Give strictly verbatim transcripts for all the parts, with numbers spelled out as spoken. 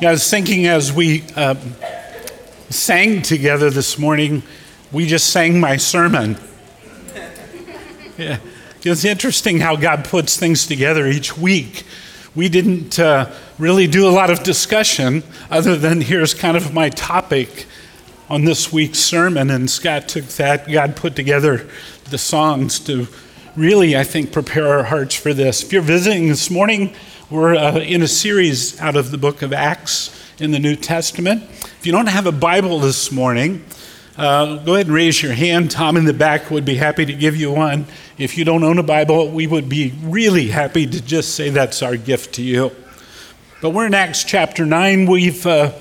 Yeah, I was thinking as we uh, sang together this morning, we just sang my sermon. Yeah, it's interesting how God puts things together each week. We didn't uh, really do a lot of discussion other than here's kind of my topic on this week's sermon, and Scott took that. God put together the songs to really, I think, prepare our hearts for this. If you're visiting this morning, we're uh, in a series out of the book of Acts in the New Testament. If you don't have a Bible this morning, uh, go ahead and raise your hand. Tom in the back would be happy to give you one. If you don't own a Bible, we would be really happy to just say that's our gift to you. But we're in Acts chapter nine. We've uh,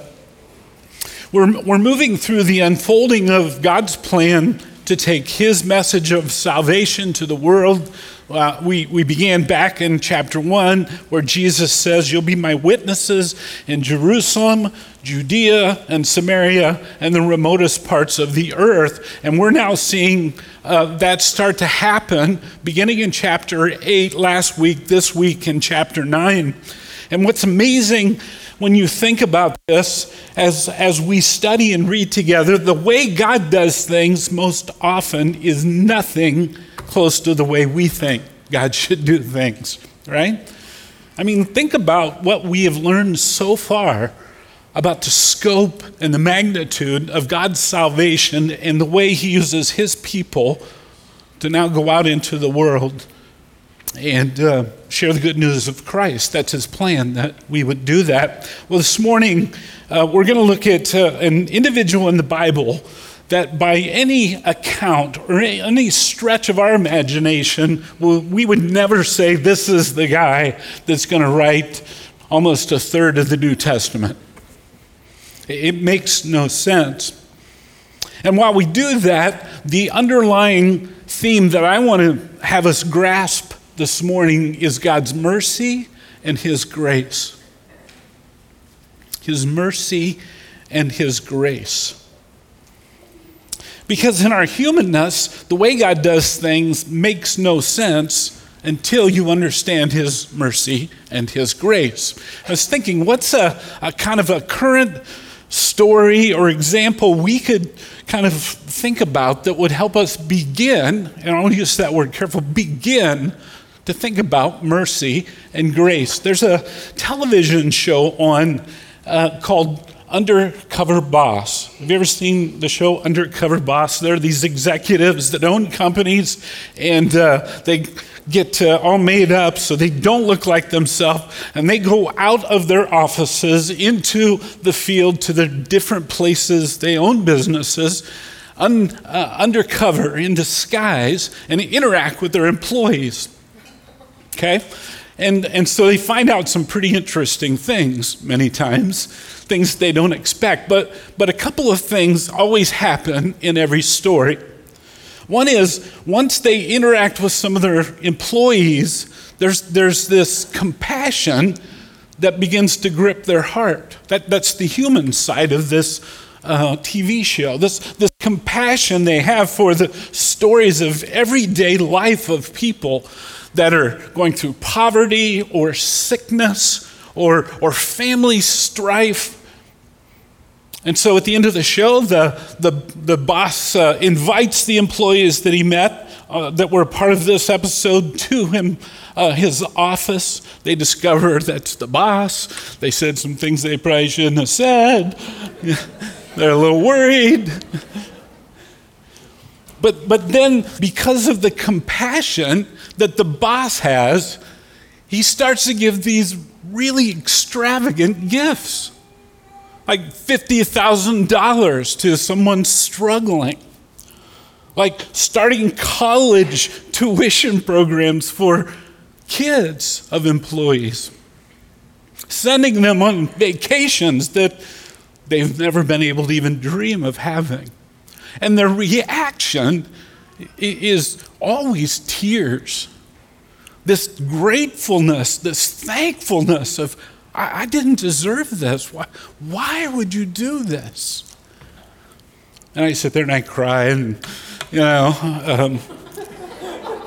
we're we're moving through the unfolding of God's plan to take his message of salvation to the world. Uh, we, we began back in chapter one where Jesus says, you'll be my witnesses in Jerusalem, Judea, and Samaria, and the remotest parts of the earth. And we're now seeing uh, that start to happen beginning in chapter eight last week, this week in chapter nine. And what's amazing when you think about this, as, as we study and read together, the way God does things most often is nothing close to the way we think God should do things, right? I mean, think about what we have learned so far about the scope and the magnitude of God's salvation and the way he uses his people to now go out into the world and uh, share the good news of Christ. That's his plan, that we would do that. Well, this morning, uh, we're going to look at uh, an individual in the Bible that by any account or any stretch of our imagination, we would never say this is the guy that's going to write almost a third of the New Testament. It makes no sense. And while we do that, the underlying theme that I want to have us grasp this morning is God's mercy and his grace. His mercy and his grace. Because in our humanness, the way God does things makes no sense until you understand his mercy and his grace. I was thinking, what's a, a kind of a current story or example we could kind of think about that would help us begin, and I'll use that word careful, begin to think about mercy and grace. There's a television show on uh, called Undercover Boss. Have you ever seen the show Undercover Boss? There are these executives that own companies, and uh, they get uh, all made up so they don't look like themselves, and they go out of their offices into the field to the different places they own businesses, un- uh, undercover, in disguise, and interact with their employees. Okay? And and so they find out some pretty interesting things many times, things they don't expect. But but a couple of things always happen in every story. One is, once they interact with some of their employees, there's there's this compassion that begins to grip their heart. That that's the human side of this uh, T V show. This this compassion they have for the stories of everyday life of people that are going through poverty or sickness or or family strife. And so at the end of the show, the the, the boss uh, invites the employees that he met uh, that were part of this episode to him, uh, his office. They discover that's the boss. They said some things they probably shouldn't have said. They're a little worried. But but then, because of the compassion that the boss has, he starts to give these really extravagant gifts, like fifty thousand dollars to someone struggling, like starting college tuition programs for kids of employees, sending them on vacations that they've never been able to even dream of having. And their reaction is always tears. This gratefulness, this thankfulness of, I, I didn't deserve this. Why, why would you do this? And I sit there and I cry, and, you know, um,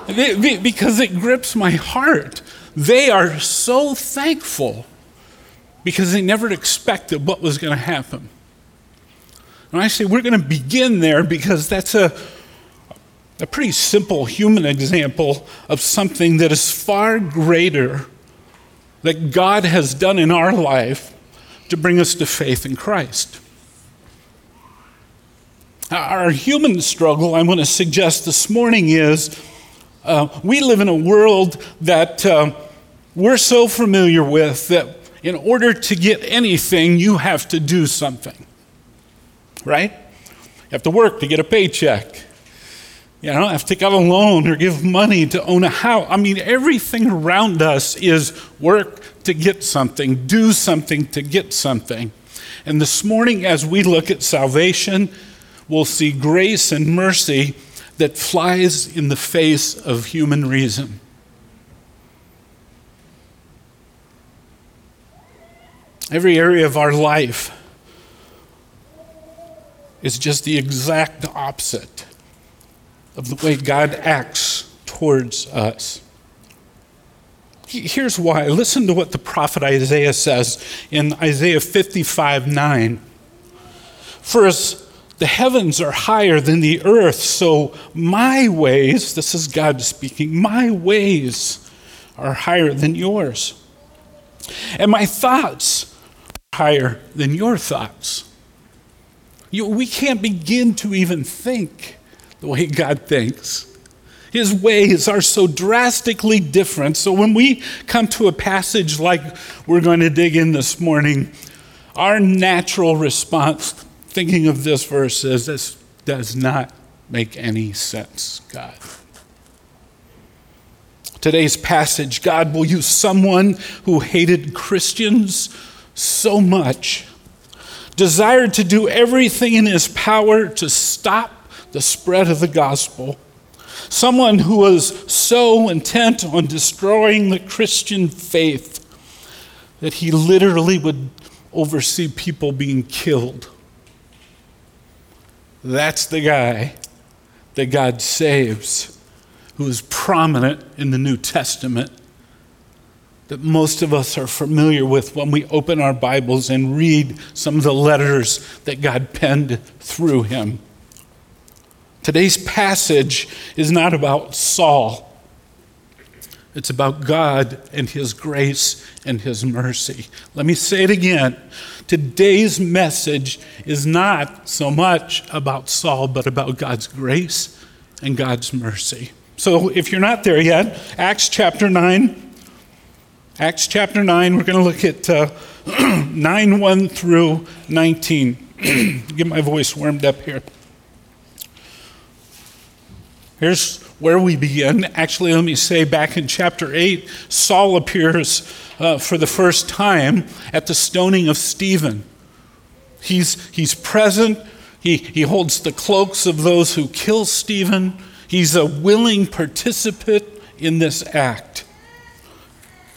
because it grips my heart. They are so thankful because they never expected what was going to happen. And I say we're going to begin there because that's a, a pretty simple human example of something that is far greater that God has done in our life to bring us to faith in Christ. Our human struggle, I want to suggest this morning, is uh, we live in a world that uh, we're so familiar with that in order to get anything, you have to do something, right? You have to work to get a paycheck. You know, I have to take out a loan or give money to own a house. I mean, everything around us is work to get something, do something to get something. And this morning, as we look at salvation, we'll see grace and mercy that flies in the face of human reason. Every area of our life is just the exact opposite of the way God acts towards us. Here's why. Listen to what the prophet Isaiah says in Isaiah fifty-five nine. For as the heavens are higher than the earth, so my ways, this is God speaking, my ways are higher than yours. And my thoughts are higher than your thoughts. You, we can't begin to even think the way God thinks. His ways are so drastically different. So when we come to a passage like we're going to dig in this morning, our natural response, thinking of this verse, is this does not make any sense, God. Today's passage, God will use someone who hated Christians so much, desired to do everything in his power to stop the spread of the gospel. Someone who was so intent on destroying the Christian faith that he literally would oversee people being killed. That's the guy that God saves, who is prominent in the New Testament, that most of us are familiar with when we open our Bibles and read some of the letters that God penned through him. Today's passage is not about Saul. It's about God and his grace and his mercy. Let me say it again. Today's message is not so much about Saul, but about God's grace and God's mercy. So if you're not there yet, Acts chapter nine, Acts chapter nine, we're going to look at uh, nine one through nineteen. Get my voice warmed up here. Here's where we begin. Actually, let me say back in chapter eight, Saul appears uh, for the first time at the stoning of Stephen. He's, he's present. He, he holds the cloaks of those who kill Stephen. He's a willing participant in this act.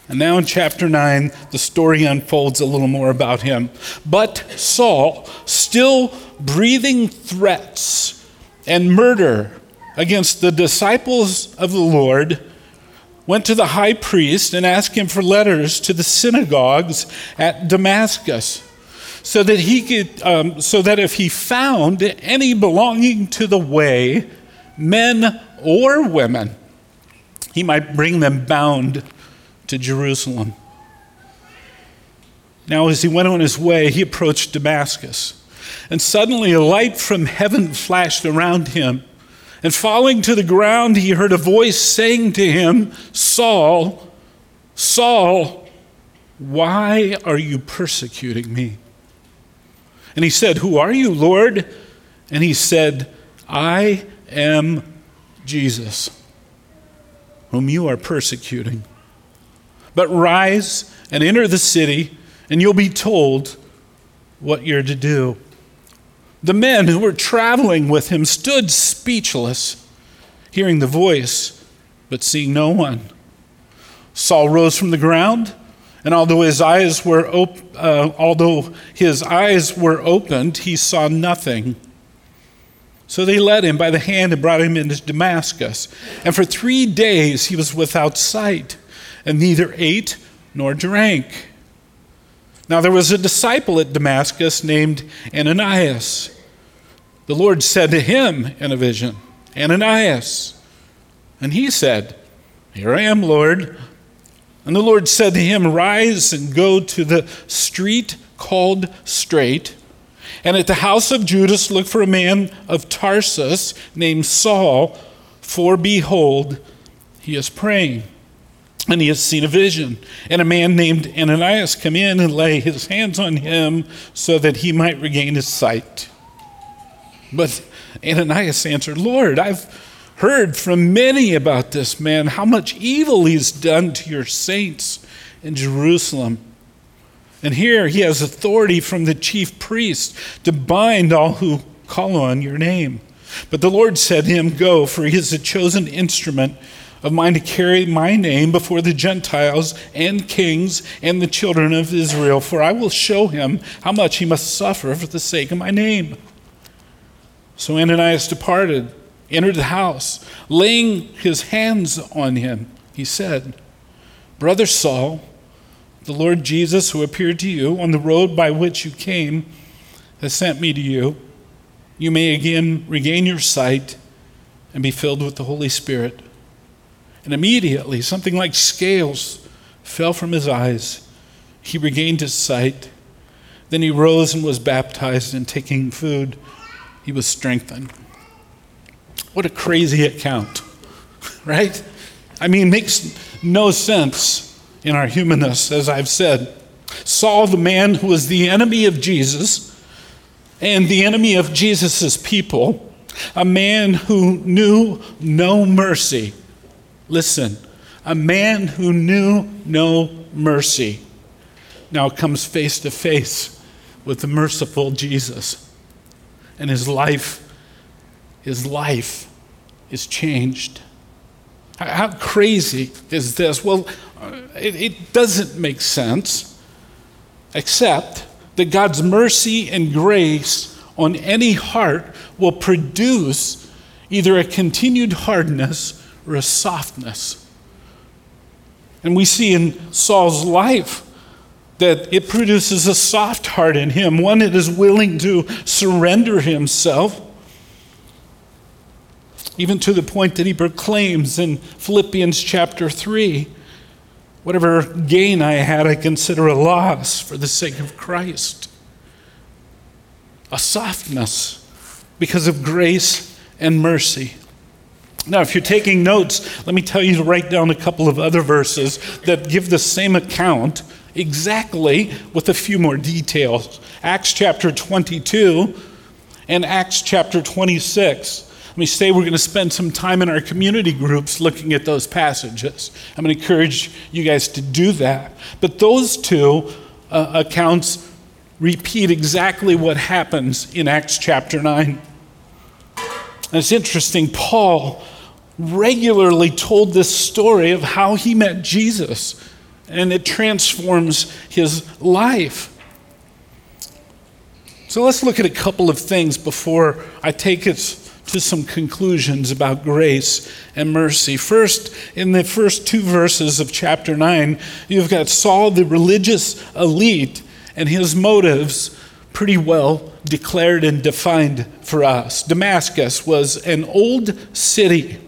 And now in chapter nine, the story unfolds a little more about him. But Saul, still breathing threats and murder against the disciples of the Lord, went to the high priest and asked him for letters to the synagogues at Damascus, so that he could, um, so that if he found any belonging to the way, men or women, he might bring them bound to Jerusalem. Now, as he went on his way, he approached Damascus, and suddenly a light from heaven flashed around him. And falling to the ground, he heard a voice saying to him, Saul, Saul, why are you persecuting me? And he said, Who are you, Lord? And he said, I am Jesus, whom you are persecuting. But rise and enter the city, and you'll be told what you're to do. The men who were traveling with him stood speechless, hearing the voice, but seeing no one. Saul rose from the ground, and although his eyes were op- uh, although his eyes were opened, he saw nothing. So they led him by the hand and brought him into Damascus. And for three days he was without sight, and neither ate nor drank. Now there was a disciple at Damascus named Ananias. The Lord said to him in a vision, Ananias. And he said, Here I am, Lord. And the Lord said to him, Rise and go to the street called Straight, and at the house of Judas look for a man of Tarsus named Saul, for behold, he is praying. And he has seen a vision, and a man named Ananias come in and lay his hands on him so that he might regain his sight. But Ananias answered, Lord, I've heard from many about this man, how much evil he's done to your saints in Jerusalem. And here he has authority from the chief priest to bind all who call on your name. But the Lord said to him, Go, for he is a chosen instrument of mine to carry my name before the Gentiles and kings and the children of Israel, for I will show him how much he must suffer for the sake of my name. So Ananias departed, entered the house, laying his hands on him. He said, Brother Saul, the Lord Jesus, who appeared to you on the road by which you came, has sent me to you. You may again regain your sight and be filled with the Holy Spirit. And immediately, something like scales fell from his eyes. He regained his sight. Then he rose and was baptized, and taking food, he was strengthened. What a crazy account, right? I mean, it makes no sense in our humanness, as I've said. Saul, the man who was the enemy of Jesus and the enemy of Jesus' people, a man who knew no mercy. Listen, a man who knew no mercy now comes face to face with the merciful Jesus. And his life, his life is changed. How crazy is this? Well, it, it doesn't make sense, except that God's mercy and grace on any heart will produce either a continued hardness or a softness. And we see in Saul's life that it produces a soft heart in him, one that is willing to surrender himself, even to the point that he proclaims in Philippians chapter three, whatever gain I had, I consider a loss for the sake of Christ. A softness because of grace and mercy. Now, if you're taking notes, let me tell you to write down a couple of other verses that give the same account exactly with a few more details. Acts chapter twenty-two and Acts chapter twenty-six. Let me say we're going to spend some time in our community groups looking at those passages. I'm going to encourage you guys to do that. But those two uh, accounts repeat exactly what happens in Acts chapter nine. And it's interesting, Paul regularly told this story of how he met Jesus, and it transforms his life. So let's look at a couple of things before I take us to some conclusions about grace and mercy. First, in the first two verses of chapter nine, you've got Saul, the religious elite, and his motives pretty well declared and defined for us. Damascus was an old city.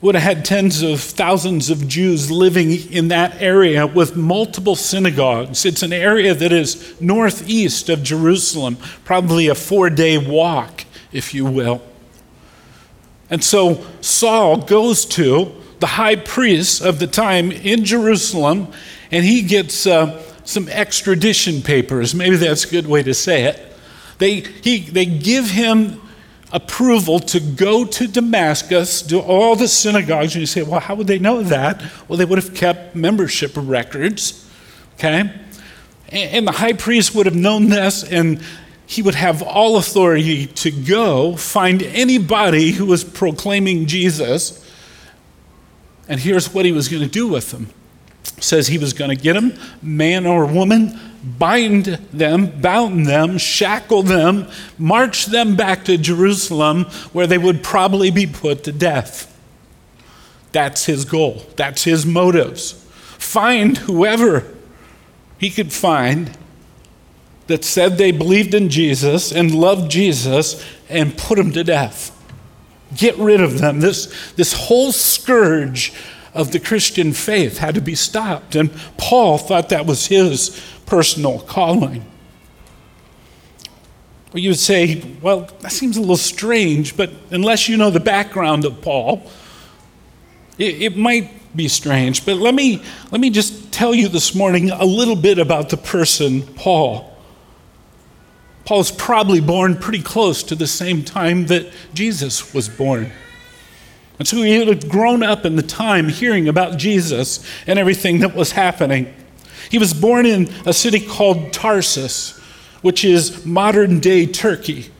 Would have had tens of thousands of Jews living in that area with multiple synagogues. It's an area that is northeast of Jerusalem, probably a four-day walk, if you will. And so Saul goes to the high priest of the time in Jerusalem, and he gets uh, some extradition papers. Maybe that's a good way to say it. They he they give him approval to go to Damascus, to all the synagogues. And you say, well, how would they know that? Well, they would have kept membership records, okay? And the high priest would have known this, and he would have all authority to go find anybody who was proclaiming Jesus. And here's what he was going to do with them. It says he was going to get them, man or woman, bind them, bound them, shackle them, march them back to Jerusalem where they would probably be put to death. That's his goal. That's his motives. Find whoever he could find that said they believed in Jesus and loved Jesus and put them to death. Get rid of them. This, this whole scourge of the Christian faith had to be stopped. And Paul thought that was his personal calling. Well, you would say, well, that seems a little strange, but unless you know the background of Paul, it, it might be strange. But let me, let me just tell you this morning a little bit about the person Paul. Paul's probably born pretty close to the same time that Jesus was born. And so he had grown up in the time hearing about Jesus and everything that was happening. He was born in a city called Tarsus, which is modern-day Turkey.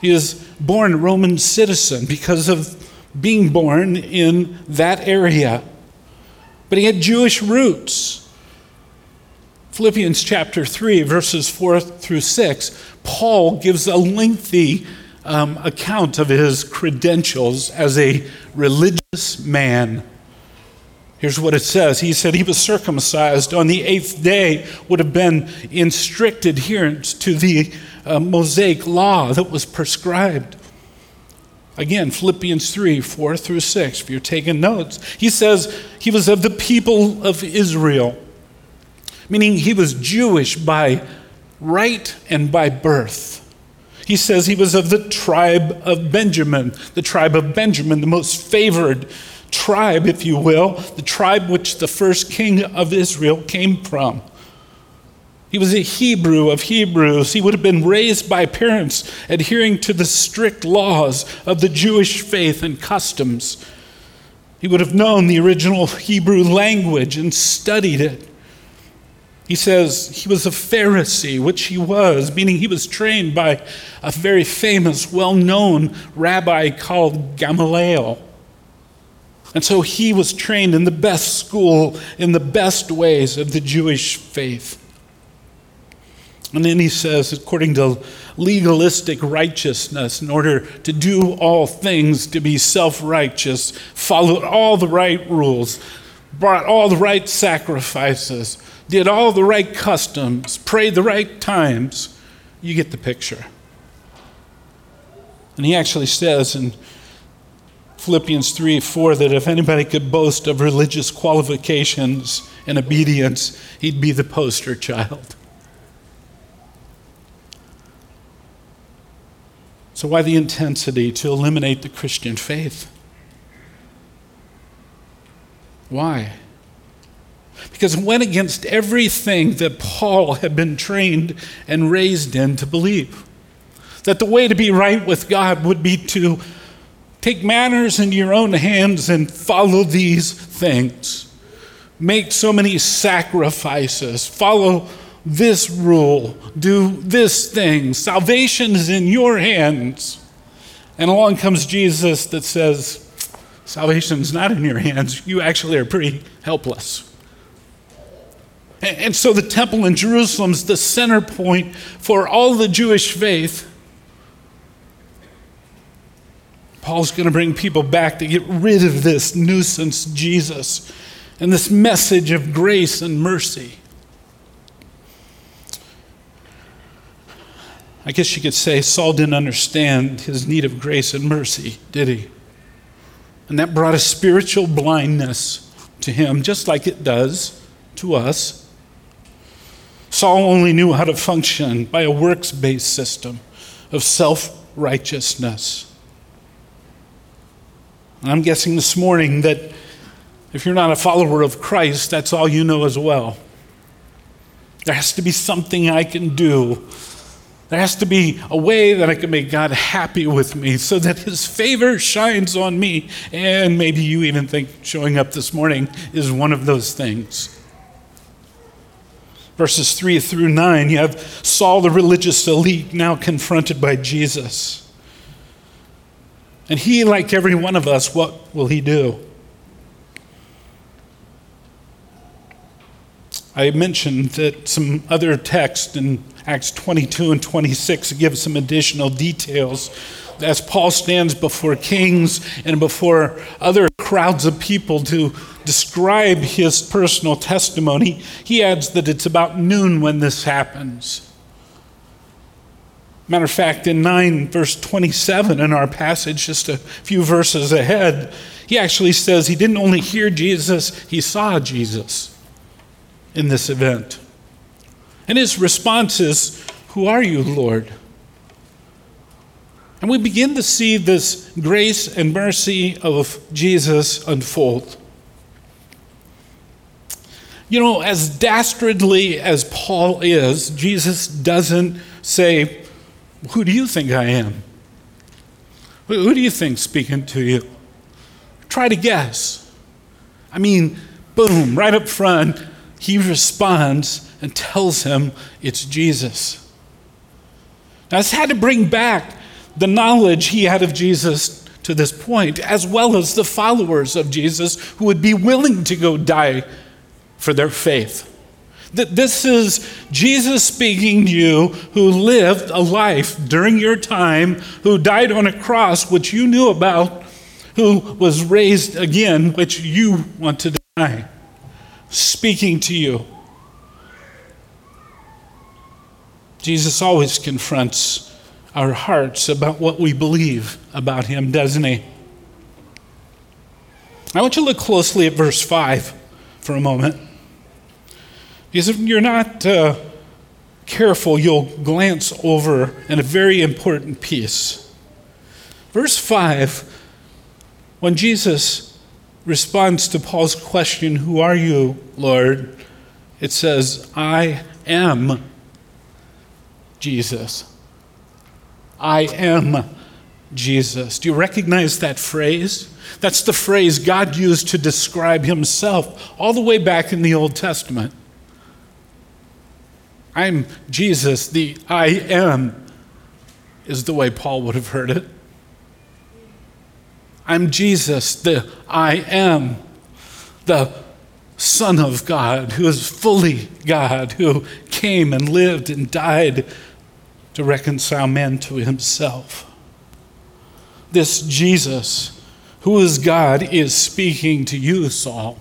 He is born a Roman citizen because of being born in that area. But he had Jewish roots. Philippians chapter three, verses four through six, Paul gives a lengthy um, account of his credentials as a religious man. Here's what it says. He said he was circumcised on the eighth day, would have been in strict adherence to the uh, Mosaic law that was prescribed. Again, Philippians three, four through six, if you're taking notes. He says he was of the people of Israel, meaning he was Jewish by right and by birth. He says he was of the tribe of Benjamin, the tribe of Benjamin, the most favored tribe, if you will, the tribe which the first king of Israel came from. He was a Hebrew of Hebrews. He would have been raised by parents adhering to the strict laws of the Jewish faith and customs. He would have known the original Hebrew language and studied it. He says he was a Pharisee, which he was, meaning he was trained by a very famous, well-known rabbi called Gamaliel. And so he was trained in the best school, in the best ways of the Jewish faith. And then he says, according to legalistic righteousness, in order to do all things, to be self-righteous, followed all the right rules, brought all the right sacrifices, did all the right customs, prayed the right times. You get the picture. And he actually says in Philippians three, four, that if anybody could boast of religious qualifications and obedience, he'd be the poster child. So why the intensity to eliminate the Christian faith? Why? Because it went against everything that Paul had been trained and raised in to believe. That the way to be right with God would be to take matters in your own hands and follow these things. Make so many sacrifices. Follow this rule. Do this thing. Salvation is in your hands. And along comes Jesus that says, salvation's not in your hands. You actually are pretty helpless. And so the temple in Jerusalem's the center point for all the Jewish faith. Paul's going to bring people back to get rid of this nuisance Jesus and this message of grace and mercy. I guess you could say Saul didn't understand his need of grace and mercy, did he? And that brought a spiritual blindness to him, just like it does to us. Saul only knew how to function by a works-based system of self-righteousness. I'm guessing this morning that if you're not a follower of Christ, that's all you know as well. There has to be something I can do. There has to be a way that I can make God happy with me so that his favor shines on me. And maybe you even think showing up this morning is one of those things. Verses three through nine, you have Saul the religious elite now confronted by Jesus. And he, like every one of us, what will he do? I mentioned that some other text in Acts twenty-two and twenty-six give some additional details as Paul stands before kings and before other crowds of people to describe his personal testimony, he adds that it's about noon when this happens. Matter of fact, in nine, verse twenty-seven in our passage, just a few verses ahead, he actually says he didn't only hear Jesus, he saw Jesus in this event. And his response is, "Who are you, Lord?" And we begin to see this grace and mercy of Jesus unfold. You know, as dastardly as Paul is, Jesus doesn't say, "Who do you think I am? Who do you think's speaking to you? Try to guess." I mean, boom, right up front, he responds and tells him it's Jesus. Now, this had to bring back the knowledge he had of Jesus to this point, as well as the followers of Jesus who would be willing to go die for their faith. That this is Jesus speaking to you, who lived a life during your time, who died on a cross which you knew about, who was raised again, which you want to deny, speaking to you. Jesus always confronts our hearts about what we believe about him, doesn't he? I want you to look closely at verse five for a moment. Because if you're not uh, careful, you'll glance over in a very important piece. Verse five, when Jesus responds to Paul's question, "Who are you, Lord?" it says, "I am Jesus." I am Jesus. Do you recognize that phrase? That's the phrase God used to describe himself all the way back in the Old Testament. I'm Jesus, the I am, is the way Paul would have heard it. I'm Jesus, the I am, the Son of God, who is fully God, who came and lived and died to reconcile man to himself. This Jesus, who is God, is speaking to you, Saul.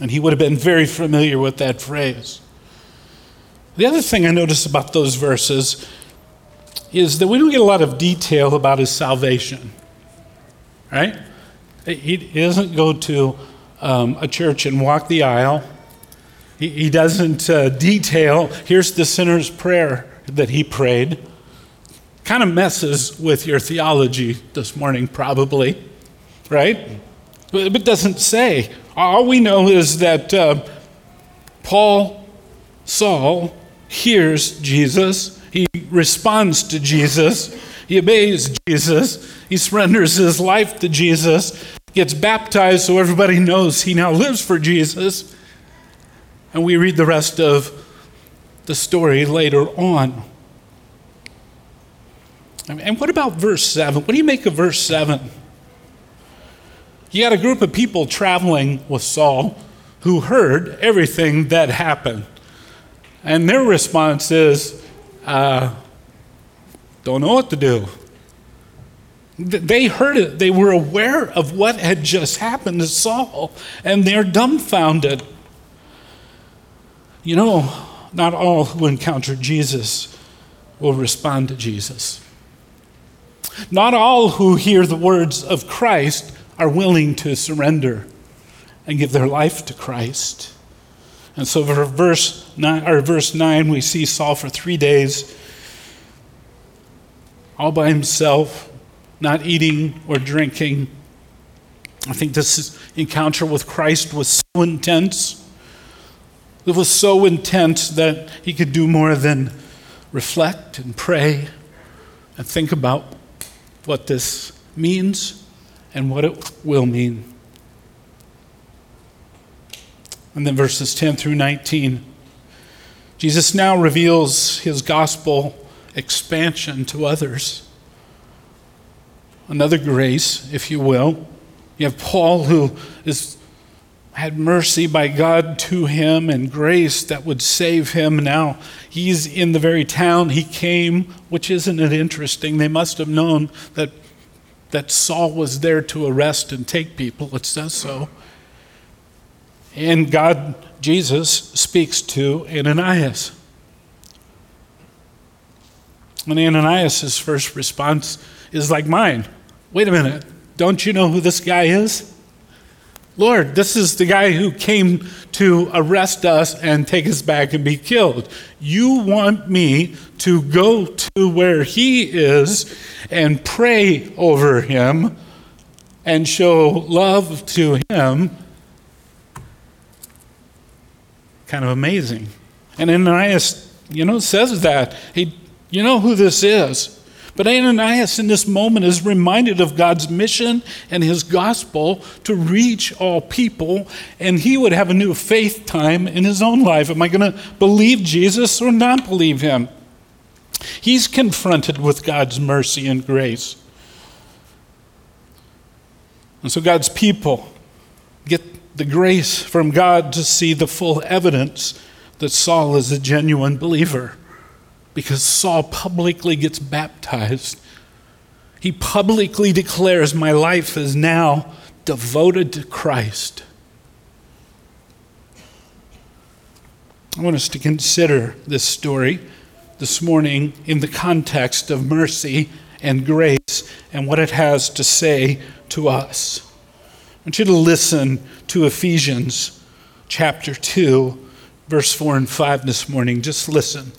And he would have been very familiar with that phrase. The other thing I notice about those verses is that we don't get a lot of detail about his salvation, right? He doesn't go to um, a church and walk the aisle. He, he doesn't uh, detail, here's the sinner's prayer that he prayed. Kind of messes with your theology this morning probably, right? But, but doesn't say. All we know is that uh, Paul, Saul, hears Jesus, he responds to Jesus, he obeys Jesus, he surrenders his life to Jesus, gets baptized so everybody knows he now lives for Jesus, and we read the rest of the story later on. And what about verse seven? What do you make of verse seven? You got a group of people traveling with Saul who heard everything that happened. And their response is, uh, don't know what to do. They heard it. They were aware of what had just happened to Saul, and they're dumbfounded. You know, not all who encounter Jesus will respond to Jesus. Not all who hear the words of Christ are willing to surrender and give their life to Christ. And so for verse nine, or verse nine, we see Saul for three days, all by himself, not eating or drinking. I think this encounter with Christ was so intense. It was so intense that he could do more than reflect and pray and think about what this means and what it will mean. And then verses ten through nineteen. Jesus now reveals his gospel expansion to others. Another grace, if you will. You have Paul, who is had mercy by God to him and grace that would save him. Now he's in the very town he came, which isn't it interesting? They must have known that that Saul was there to arrest and take people. It says so. And God, Jesus, speaks to Ananias. And Ananias' first response is like mine. Wait a minute. Don't you know who this guy is? Lord, this is the guy who came to arrest us and take us back and be killed. You want me to go to where he is and pray over him and show love to him? Kind of amazing. And Ananias, you know, says that. He, you know who this is. But Ananias in this moment is reminded of God's mission and his gospel to reach all people, and he would have a new faith time in his own life. Am I going to believe Jesus or not believe him? He's confronted with God's mercy and grace. And so God's people get the grace from God to see the full evidence that Saul is a genuine believer. Because Saul publicly gets baptized. He publicly declares, my life is now devoted to Christ. I want us to consider this story this morning in the context of mercy and grace and what it has to say to us. I want you to listen to Ephesians chapter two, verse four and five this morning. Just listen.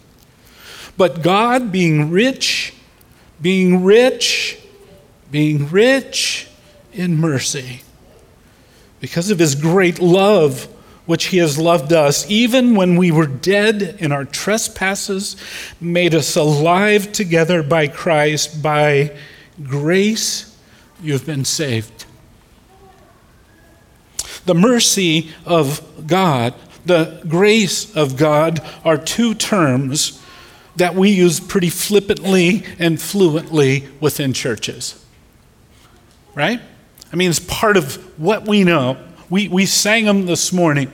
But God, being rich, being rich, being rich in mercy, because of his great love, which he has loved us, even when we were dead in our trespasses, made us alive together by Christ. By grace, you've been saved. The mercy of God, the grace of God are two terms that we use pretty flippantly and fluently within churches, right? I mean, it's part of what we know. We we sang them this morning.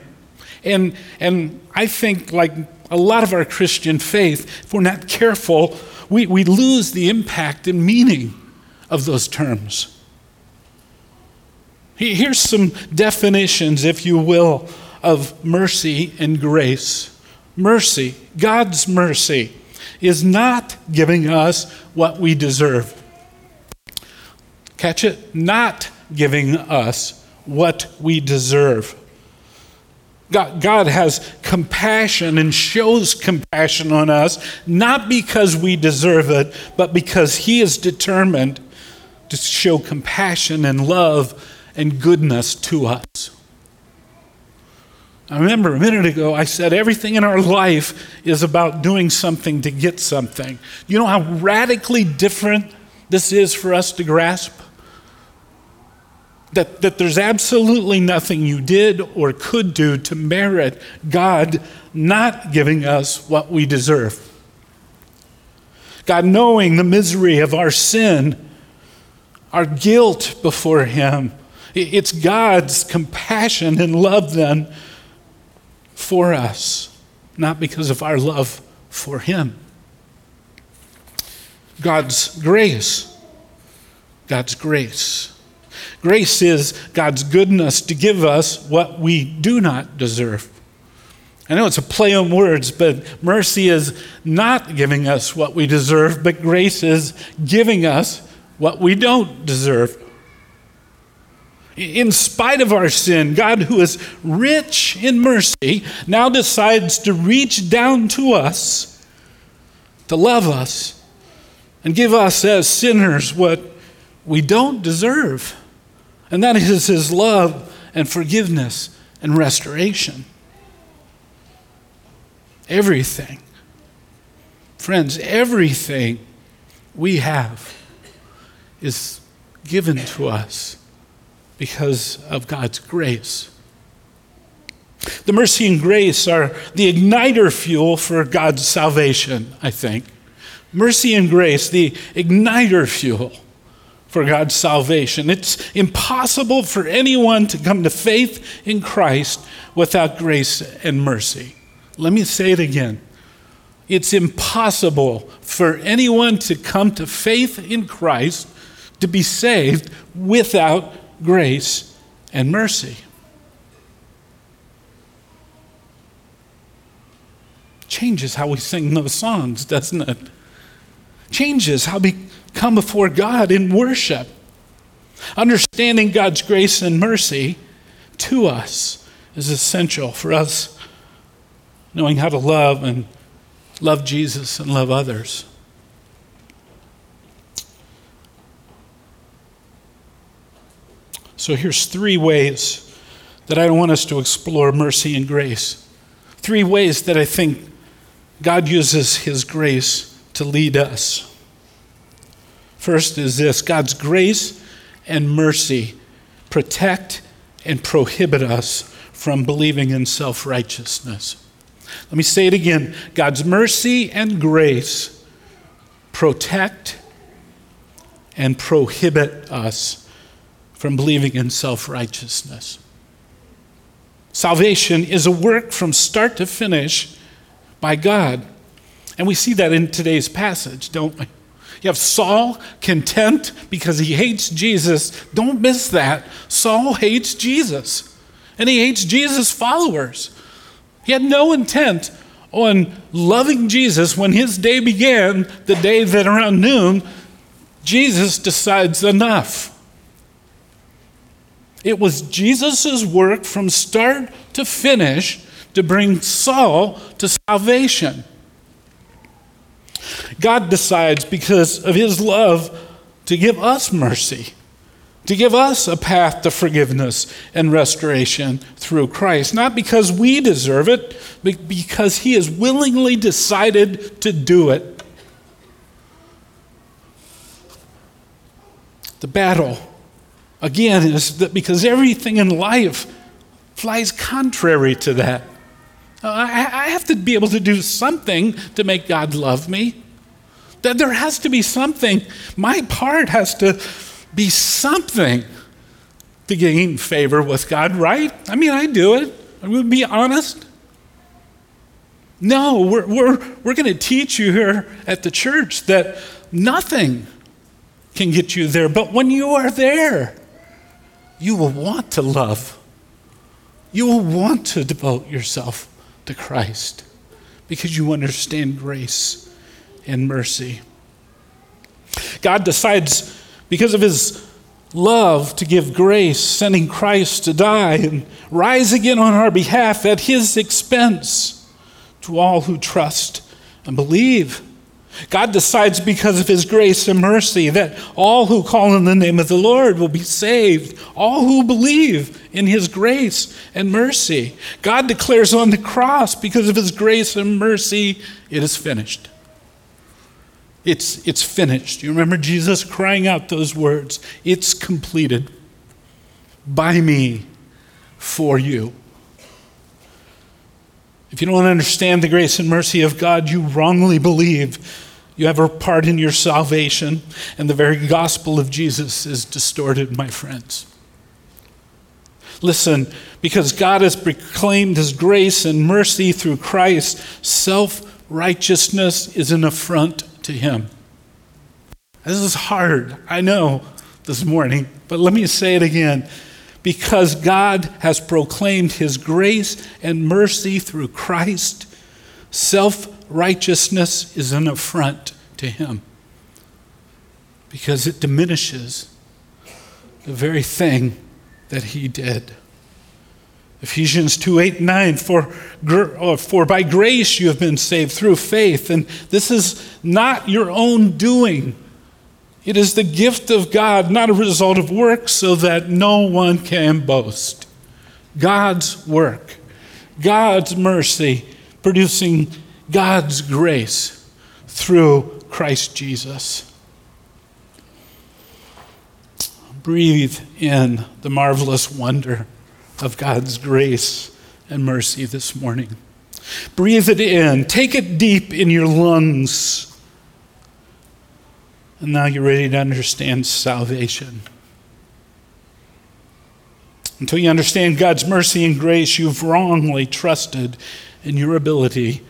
And, and I think, like a lot of our Christian faith, if we're not careful, we, we lose the impact and meaning of those terms. Here's some definitions, if you will, of mercy and grace. Mercy, God's mercy, is not giving us what we deserve. Catch it? Not giving us what we deserve. God, God has compassion and shows compassion on us, not because we deserve it, but because he is determined to show compassion and love and goodness to us. I remember a minute ago, I said everything in our life is about doing something to get something. You know how radically different this is for us to grasp? That, that there's absolutely nothing you did or could do to merit God not giving us what we deserve. God knowing the misery of our sin, our guilt before him. It's God's compassion and love then for us, not because of our love for him. God's grace. God's grace. Grace is God's goodness to give us what we do not deserve. I know it's a play on words, but mercy is not giving us what we deserve, but grace is giving us what we don't deserve. In spite of our sin, God, who is rich in mercy, now decides to reach down to us, to love us, and give us as sinners what we don't deserve. And that is his love and forgiveness and restoration. Everything. Friends, everything we have is given to us because of God's grace. The mercy and grace are the igniter fuel for God's salvation, I think. Mercy and grace, the igniter fuel for God's salvation. It's impossible for anyone to come to faith in Christ without grace and mercy. Let me say it again. It's impossible for anyone to come to faith in Christ to be saved without grace and mercy. Changes how we sing those songs, doesn't it? Changes how we come before God in worship. Understanding God's grace and mercy to us is essential for us knowing how to love and love Jesus and love others. So here's three ways that I want us to explore mercy and grace. Three ways that I think God uses his grace to lead us. First is this: God's grace and mercy protect and prohibit us from believing in self-righteousness. Let me say it again. God's mercy and grace protect and prohibit us from believing in self-righteousness. Salvation is a work from start to finish by God. And we see that in today's passage, don't we? You have Saul content because he hates Jesus. Don't miss that. Saul hates Jesus. And he hates Jesus' followers. He had no intent on loving Jesus. When his day began, the day that around noon, Jesus decides enough. It was Jesus' work from start to finish to bring Saul to salvation. God decides, because of his love, to give us mercy, to give us a path to forgiveness and restoration through Christ. Not because we deserve it, but because he has willingly decided to do it. The battle, again, is that because everything in life flies contrary to that. I have to be able to do something to make God love me. That there has to be something. My part has to be something to gain favor with God, right? I mean, I do it. I'm going to be honest. No, we're we're we're going to teach you here at the church that nothing can get you there. But when you are there, you will want to love. You will want to devote yourself to Christ because you understand grace and mercy. God decides, because of his love, to give grace, sending Christ to die and rise again on our behalf at his expense to all who trust and believe. God decides, because of his grace and mercy, that all who call in the name of the Lord will be saved. All who believe in his grace and mercy. God declares on the cross, because of his grace and mercy, it is finished. It's, it's finished. You remember Jesus crying out those words, "It's completed by me for you." If you don't understand the grace and mercy of God, you wrongly believe you have a part in your salvation, and the very gospel of Jesus is distorted, my friends. Listen, because God has proclaimed his grace and mercy through Christ, self-righteousness is an affront to him. This is hard, I know, this morning, but let me say it again. Because God has proclaimed his grace and mercy through Christ, self-righteousness is an affront to him. Because it diminishes the very thing that he did. Ephesians two, eight, nine, for, for by grace you have been saved through faith. And this is not your own doing. It is the gift of God, not a result of works, so that no one can boast. God's work, God's mercy, producing God's grace through Christ Jesus. Breathe in the marvelous wonder of God's grace and mercy this morning. Breathe it in. Take it deep in your lungs. And now you're ready to understand salvation. Until you understand God's mercy and grace, you've wrongly trusted in your ability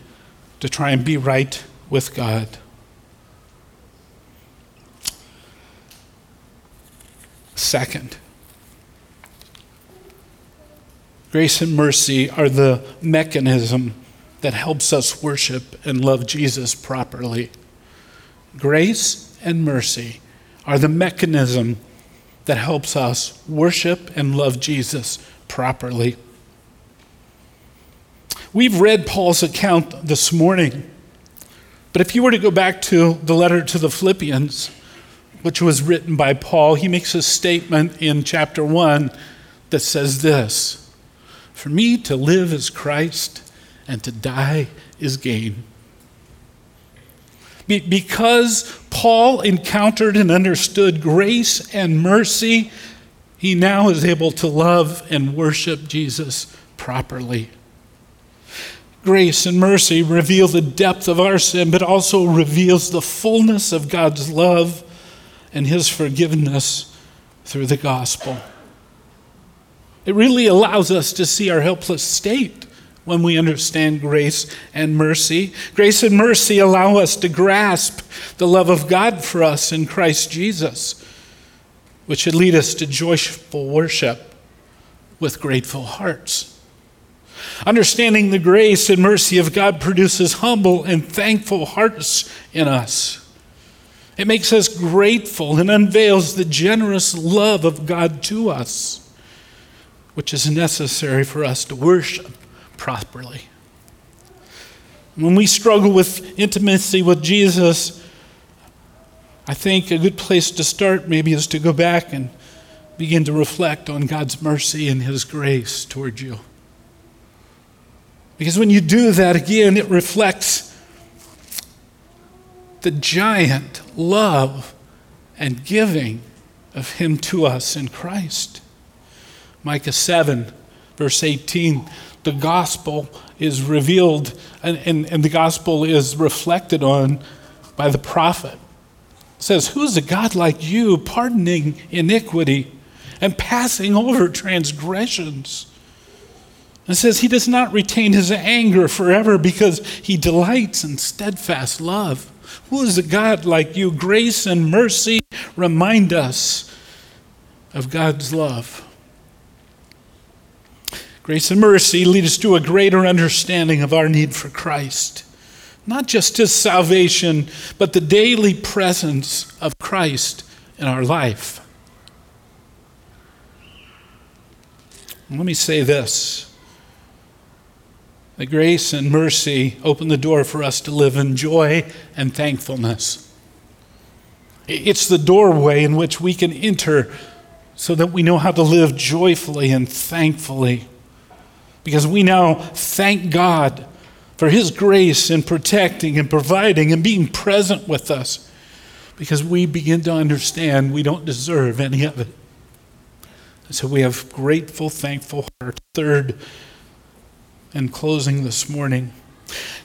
to try and be right with God. Second, grace and mercy are the mechanism that helps us worship and love Jesus properly. Grace and mercy are the mechanism that helps us worship and love Jesus properly. We've read Paul's account this morning, but if you were to go back to the letter to the Philippians, which was written by Paul, he makes a statement in chapter one that says this: "For me to live is Christ, and to die is gain." Be- because Paul encountered and understood grace and mercy, he now is able to love and worship Jesus properly. Grace and mercy reveal the depth of our sin, but also reveals the fullness of God's love and his forgiveness through the gospel. It really allows us to see our helpless state when we understand grace and mercy. Grace and mercy allow us to grasp the love of God for us in Christ Jesus, which should lead us to joyful worship with grateful hearts. Understanding the grace and mercy of God produces humble and thankful hearts in us. It makes us grateful and unveils the generous love of God to us, which is necessary for us to worship properly. When we struggle with intimacy with Jesus, I think a good place to start maybe is to go back and begin to reflect on God's mercy and his grace toward you. Because when you do that, again, it reflects the giant love and giving of him to us in Christ. Micah seven, verse eighteen, the gospel is revealed and, and, and the gospel is reflected on by the prophet. It says, "Who is a God like you, pardoning iniquity and passing over transgressions?" It says he does not retain his anger forever because he delights in steadfast love. Who is a God like you? Grace and mercy remind us of God's love. Grace and mercy lead us to a greater understanding of our need for Christ. Not just his salvation, but the daily presence of Christ in our life. Let me say this. The grace and mercy open the door for us to live in joy and thankfulness. It's the doorway in which we can enter so that we know how to live joyfully and thankfully. Because we now thank God for his grace in protecting and providing and being present with us. Because we begin to understand we don't deserve any of it. So we have grateful, thankful heart. Third, and closing this morning,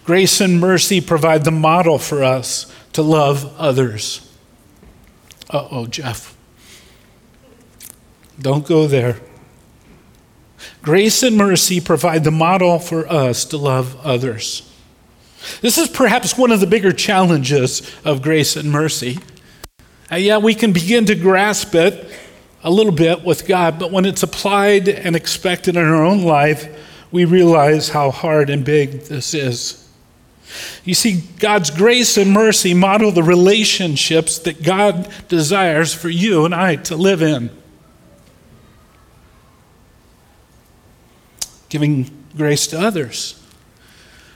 grace and mercy provide the model for us to love others. Uh-oh, Jeff. Don't go there. Grace and mercy provide the model for us to love others. This is perhaps one of the bigger challenges of grace and mercy. Uh, yeah, we can begin to grasp it a little bit with God, but when it's applied and expected in our own life, we realize how hard and big this is. You see, God's grace and mercy model the relationships that God desires for you and I to live in. Giving grace to others,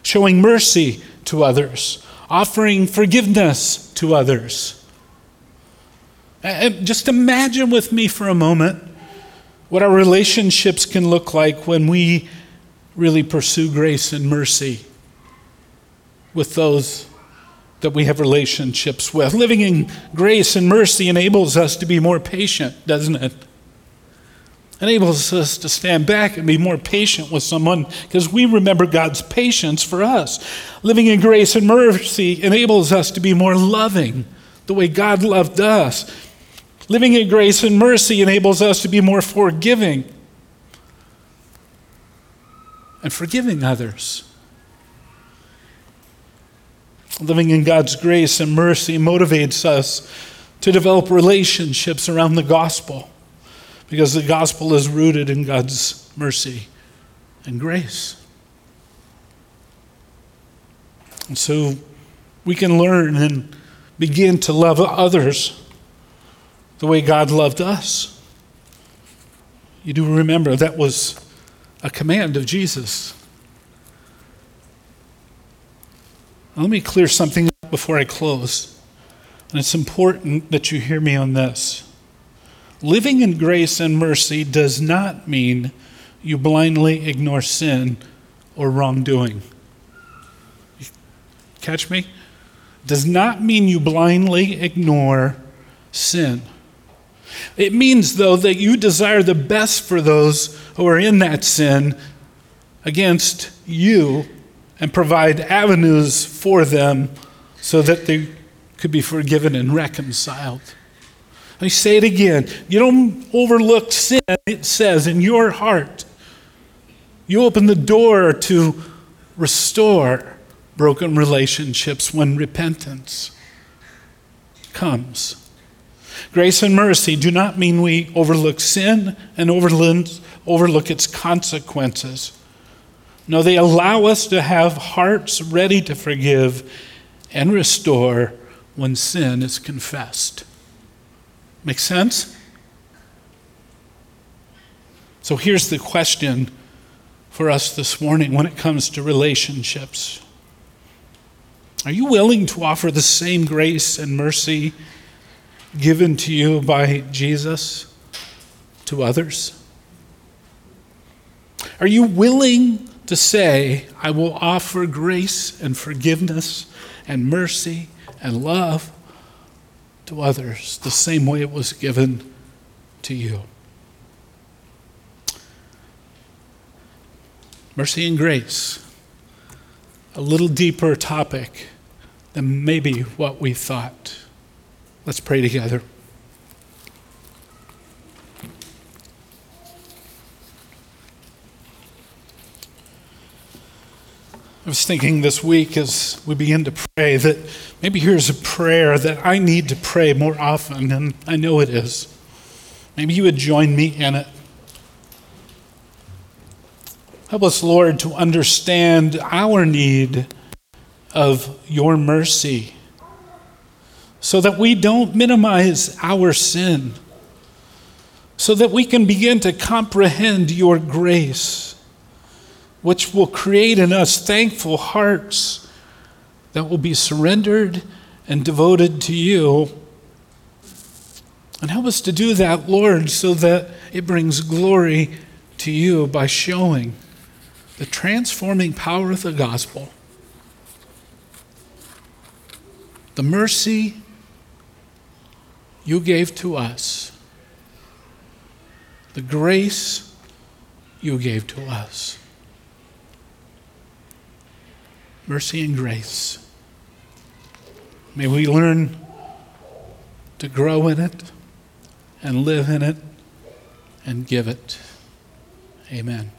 showing mercy to others, offering forgiveness to others. And just imagine with me for a moment what our relationships can look like when we really pursue grace and mercy with those that we have relationships with. Living in grace and mercy enables us to be more patient, doesn't it? Enables us to stand back and be more patient with someone because we remember God's patience for us. Living in grace and mercy enables us to be more loving the way God loved us. Living in grace and mercy enables us to be more forgiving and forgiving others. Living in God's grace and mercy motivates us to develop relationships around the gospel because the gospel is rooted in God's mercy and grace. And so we can learn and begin to love others the way God loved us. You do remember that was a command of Jesus. Let me clear something up before I close. And it's important that you hear me on this. Living in grace and mercy does not mean you blindly ignore sin or wrongdoing. You catch me? Does not mean you blindly ignore sin. It means, though, that you desire the best for those who are in that sin against you and provide avenues for them so that they could be forgiven and reconciled. Let me say it again. You don't overlook sin, it says, in your heart. You open the door to restore broken relationships when repentance comes. Grace and mercy do not mean we overlook sin and overlook its consequences. No, they allow us to have hearts ready to forgive and restore when sin is confessed. Make sense? So here's the question for us this morning when it comes to relationships. Are you willing to offer the same grace and mercy given to you by Jesus to others? Are you willing to say, I will offer grace and forgiveness and mercy and love to others the same way it was given to you? Mercy and grace, a little deeper topic than maybe what we thought. Let's pray together. I was thinking this week as we begin to pray that maybe here's a prayer that I need to pray more often, and I know it is. Maybe you would join me in it. Help us, Lord, to understand our need of your mercy, so that we don't minimize our sin, so that we can begin to comprehend your grace, which will create in us thankful hearts that will be surrendered and devoted to you. And help us to do that, Lord, so that it brings glory to you by showing the transforming power of the gospel, the mercy you gave to us, the grace you gave to us. Mercy and grace. May we learn to grow in it and live in it and give it. Amen.